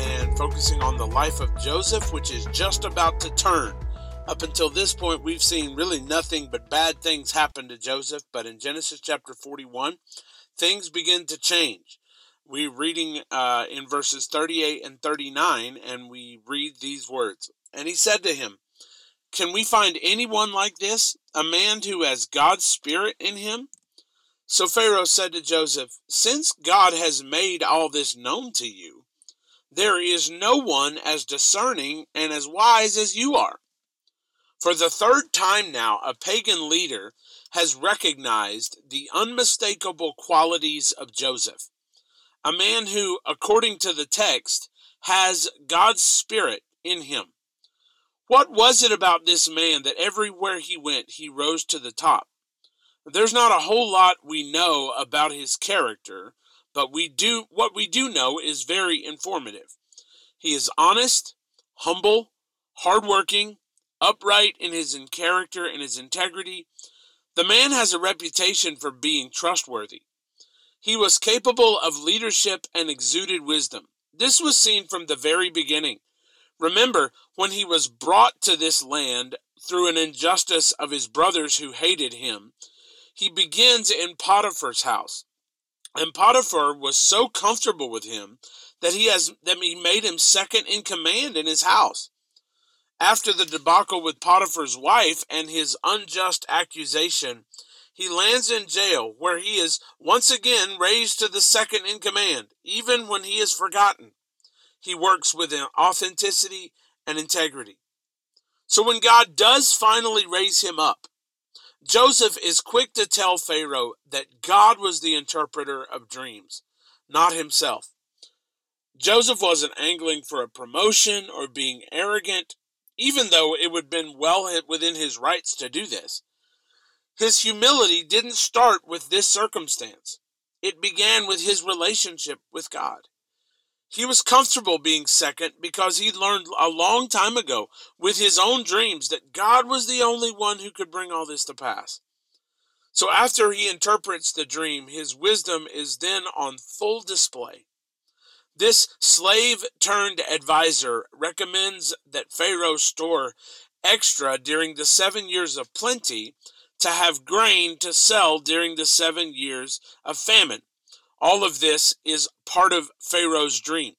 and focusing on the life of Joseph, which is just about to turn. Up until this point, we've seen really nothing but bad things happen to Joseph, but in Genesis chapter 41, things begin to change. We're reading in verses 38 and 39, and we read these words. And he said to him, "Can we find anyone like this, a man who has God's spirit in him?" So Pharaoh said to Joseph, "Since God has made all this known to you, there is no one as discerning and as wise as you are. For the third time now, a pagan leader has recognized the unmistakable qualities of Joseph, a man who, according to the text, has God's spirit in him. What was it about this man that everywhere he went, he rose to the top? There's not a whole lot we know about his character, but what we do know is very informative. He is honest, humble, hardworking, upright in his character and his integrity. The man has a reputation for being trustworthy. He was capable of leadership and exuded wisdom. This was seen from the very beginning. Remember, when he was brought to this land through an injustice of his brothers who hated him, he begins in Potiphar's house. And Potiphar was so comfortable with him that he made him second in command in his house. After the debacle with Potiphar's wife and his unjust accusation, he lands in jail, where he is once again raised to the second in command, even when he is forgotten. He works with authenticity and integrity. So when God does finally raise him up, Joseph is quick to tell Pharaoh that God was the interpreter of dreams, not himself. Joseph wasn't angling for a promotion or being arrogant, even though it would have been well within his rights to do this. His humility didn't start with this circumstance. It began with his relationship with God. He was comfortable being second because he learned a long time ago with his own dreams that God was the only one who could bring all this to pass. So after he interprets the dream, his wisdom is then on full display. This slave-turned-advisor recommends that Pharaoh store extra during the 7 years of plenty to have grain to sell during the 7 years of famine. All of this is part of Pharaoh's dream.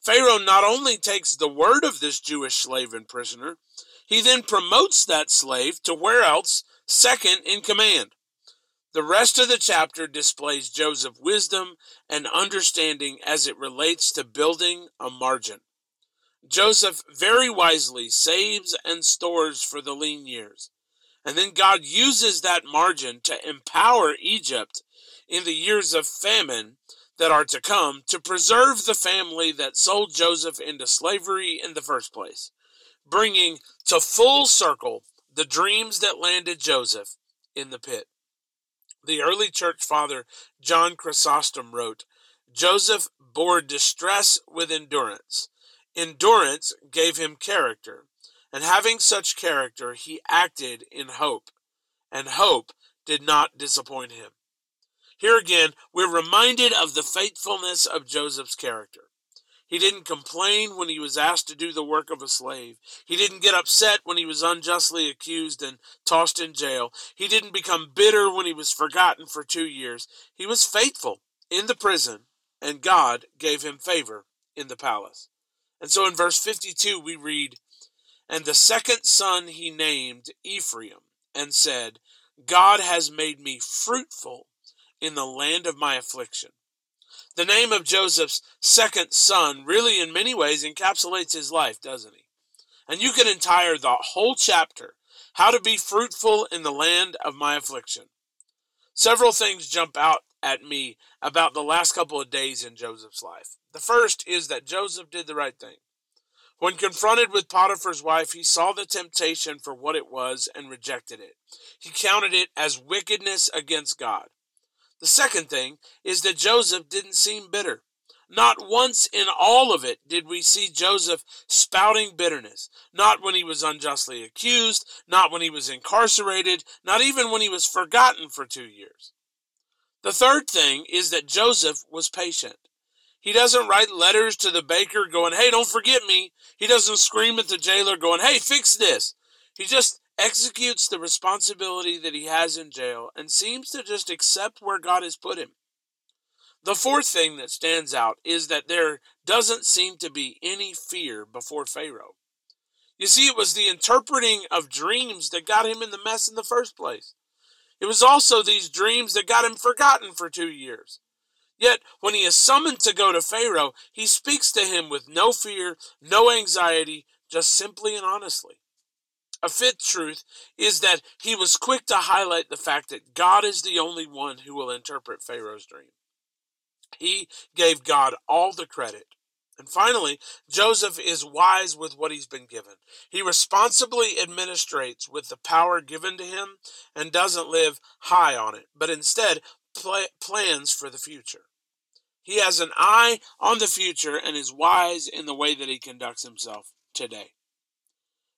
Pharaoh not only takes the word of this Jewish slave and prisoner, he then promotes that slave to where else? Second in command. The rest of the chapter displays Joseph's wisdom and understanding as it relates to building a margin. Joseph very wisely saves and stores for the lean years. And then God uses that margin to empower Egypt in the years of famine that are to come to preserve the family that sold Joseph into slavery in the first place, bringing to full circle the dreams that landed Joseph in the pit. The early church father John Chrysostom wrote, "Joseph bore distress with endurance. Endurance gave him character, and having such character, he acted in hope, and hope did not disappoint him." Here again, we're reminded of the faithfulness of Joseph's character. He didn't complain when he was asked to do the work of a slave. He didn't get upset when he was unjustly accused and tossed in jail. He didn't become bitter when he was forgotten for 2 years. He was faithful in the prison, and God gave him favor in the palace. And so in verse 52, we read, "And the second son he named Ephraim, and said, 'God has made me fruitful in the land of my affliction.'" The name of Joseph's second son really in many ways encapsulates his life, doesn't he? And you can entire the whole chapter, "How to be fruitful in the land of my affliction." Several things jump out at me about the last couple of days in Joseph's life. The first is that Joseph did the right thing. When confronted with Potiphar's wife, he saw the temptation for what it was and rejected it. He counted it as wickedness against God. The second thing is that Joseph didn't seem bitter. Not once in all of it did we see Joseph spouting bitterness. Not when he was unjustly accused, not when he was incarcerated, not even when he was forgotten for 2 years. The third thing is that Joseph was patient. He doesn't write letters to the baker going, "Hey, don't forget me." He doesn't scream at the jailer going, "Hey, fix this." He just executes the responsibility that he has in jail and seems to just accept where God has put him. The fourth thing that stands out is that there doesn't seem to be any fear before Pharaoh. You see, it was the interpreting of dreams that got him in the mess in the first place. It was also these dreams that got him forgotten for 2 years. Yet, when he is summoned to go to Pharaoh, he speaks to him with no fear, no anxiety, just simply and honestly. A fifth truth is that he was quick to highlight the fact that God is the only one who will interpret Pharaoh's dream. He gave God all the credit. And finally, Joseph is wise with what he's been given. He responsibly administrates with the power given to him and doesn't live high on it, but instead plans for the future. He has an eye on the future and is wise in the way that he conducts himself today.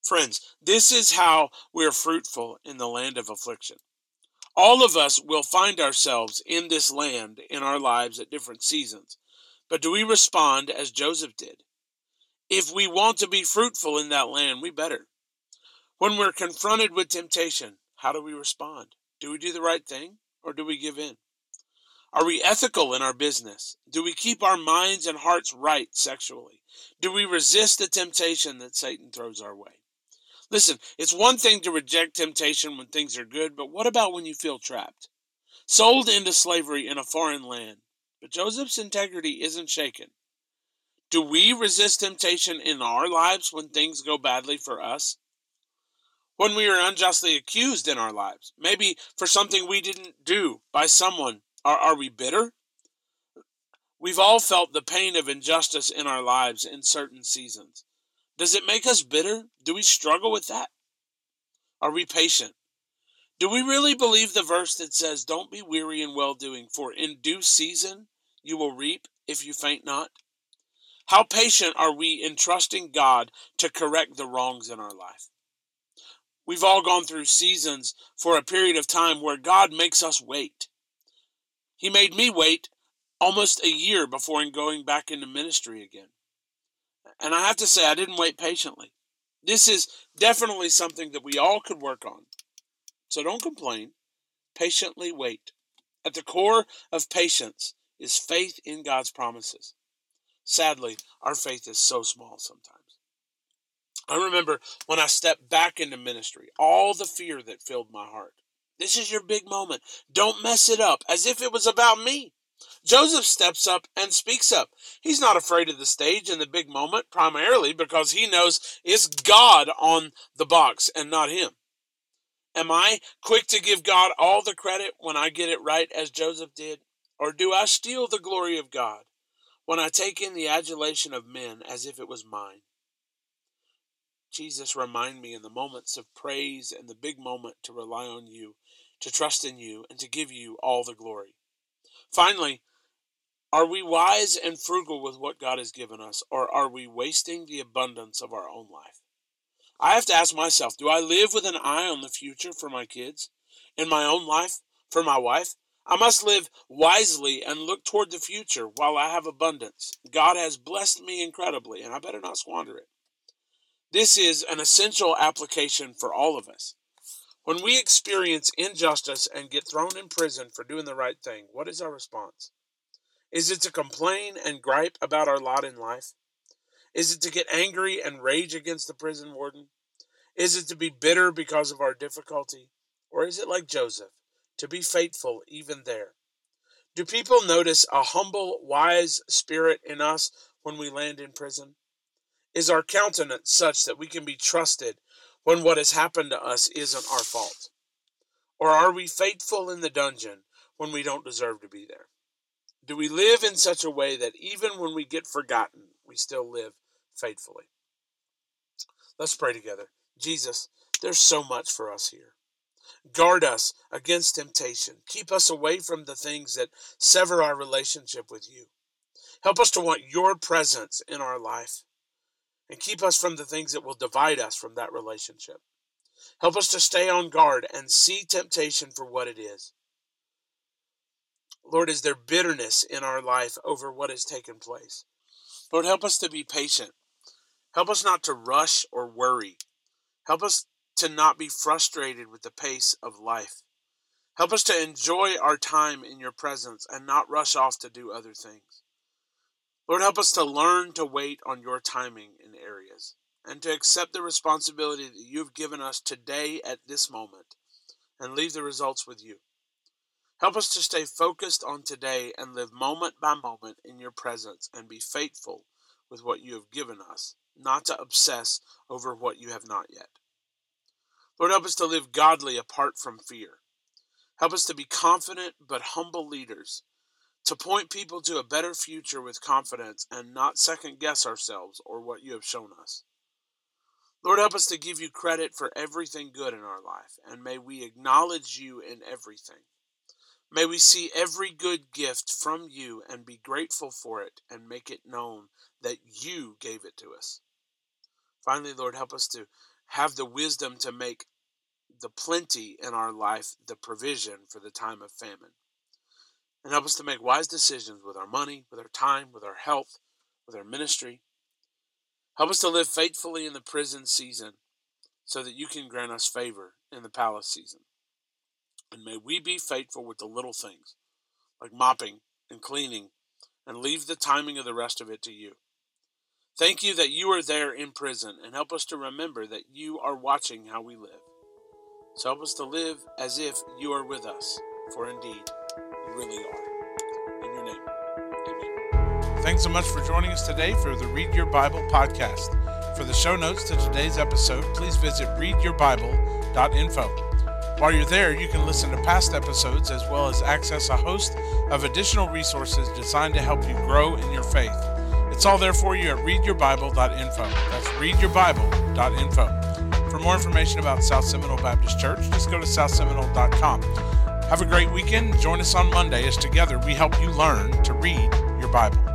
Friends, this is how we're fruitful in the land of affliction. All of us will find ourselves in this land in our lives at different seasons. But do we respond as Joseph did? If we want to be fruitful in that land, we better. When we're confronted with temptation, how do we respond? Do we do the right thing or do we give in? Are we ethical in our business? Do we keep our minds and hearts right sexually? Do we resist the temptation that Satan throws our way? Listen, it's one thing to reject temptation when things are good, but what about when you feel trapped? Sold into slavery in a foreign land. But Joseph's integrity isn't shaken. Do we resist temptation in our lives when things go badly for us? When we are unjustly accused in our lives, maybe for something we didn't do by someone, are we bitter? We've all felt the pain of injustice in our lives in certain seasons. Does it make us bitter? Do we struggle with that? Are we patient? Do we really believe the verse that says, "Don't be weary in well-doing, for in due season you will reap if you faint not"? How patient are we in trusting God to correct the wrongs in our life? We've all gone through seasons for a period of time where God makes us wait. He made me wait almost a year before going back into ministry again. And I have to say, I didn't wait patiently. This is definitely something that we all could work on. So don't complain. Patiently wait. At the core of patience is faith in God's promises. Sadly, our faith is so small sometimes. I remember when I stepped back into ministry, all the fear that filled my heart. This is your big moment. Don't mess it up, as if it was about me. Joseph steps up and speaks up. He's not afraid of the stage in the big moment, primarily because he knows it's God on the box and not him. Am I quick to give God all the credit when I get it right as Joseph did? Or do I steal the glory of God when I take in the adulation of men as if it was mine? Jesus, remind me in the moments of praise and the big moment to rely on you, to trust in you, and to give you all the glory. Finally, are we wise and frugal with what God has given us, or are we wasting the abundance of our own life? I have to ask myself, do I live with an eye on the future for my kids, in my own life, for my wife? I must live wisely and look toward the future while I have abundance. God has blessed me incredibly, and I better not squander it. This is an essential application for all of us. When we experience injustice and get thrown in prison for doing the right thing, what is our response? Is it to complain and gripe about our lot in life? Is it to get angry and rage against the prison warden? Is it to be bitter because of our difficulty? Or is it like Joseph, to be faithful even there? Do people notice a humble, wise spirit in us when we land in prison? Is our countenance such that we can be trusted when what has happened to us isn't our fault? Or are we faithful in the dungeon when we don't deserve to be there? Do we live in such a way that even when we get forgotten, we still live faithfully? Let's pray together. Jesus, there's so much for us here. Guard us against temptation. Keep us away from the things that sever our relationship with you. Help us to want your presence in our life, and keep us from the things that will divide us from that relationship. Help us to stay on guard and see temptation for what it is. Lord, is there bitterness in our life over what has taken place? Lord, help us to be patient. Help us not to rush or worry. Help us to not be frustrated with the pace of life. Help us to enjoy our time in your presence and not rush off to do other things. Lord, help us to learn to wait on your timing in areas and to accept the responsibility that you've given us today at this moment and leave the results with you. Help us to stay focused on today and live moment by moment in your presence and be faithful with what you have given us, not to obsess over what you have not yet. Lord, help us to live godly apart from fear. Help us to be confident but humble leaders, to point people to a better future with confidence and not second-guess ourselves or what you have shown us. Lord, help us to give you credit for everything good in our life, and may we acknowledge you in everything. May we see every good gift from you and be grateful for it and make it known that you gave it to us. Finally, Lord, help us to have the wisdom to make the plenty in our life the provision for the time of famine. And help us to make wise decisions with our money, with our time, with our health, with our ministry. Help us to live faithfully in the prison season so that you can grant us favor in the palace season. And may we be faithful with the little things, like mopping and cleaning, and leave the timing of the rest of it to you. Thank you that you are there in prison, and help us to remember that you are watching how we live. So help us to live as if you are with us, for indeed, you really are. In your name, amen. Thanks so much for joining us today for the Read Your Bible podcast. For the show notes to today's episode, please visit readyourbible.info. While you're there, you can listen to past episodes as well as access a host of additional resources designed to help you grow in your faith. It's all there for you at readyourbible.info. That's readyourbible.info. For more information about South Seminole Baptist Church, just go to southseminole.com. Have a great weekend. Join us on Monday as together we help you learn to read your Bible.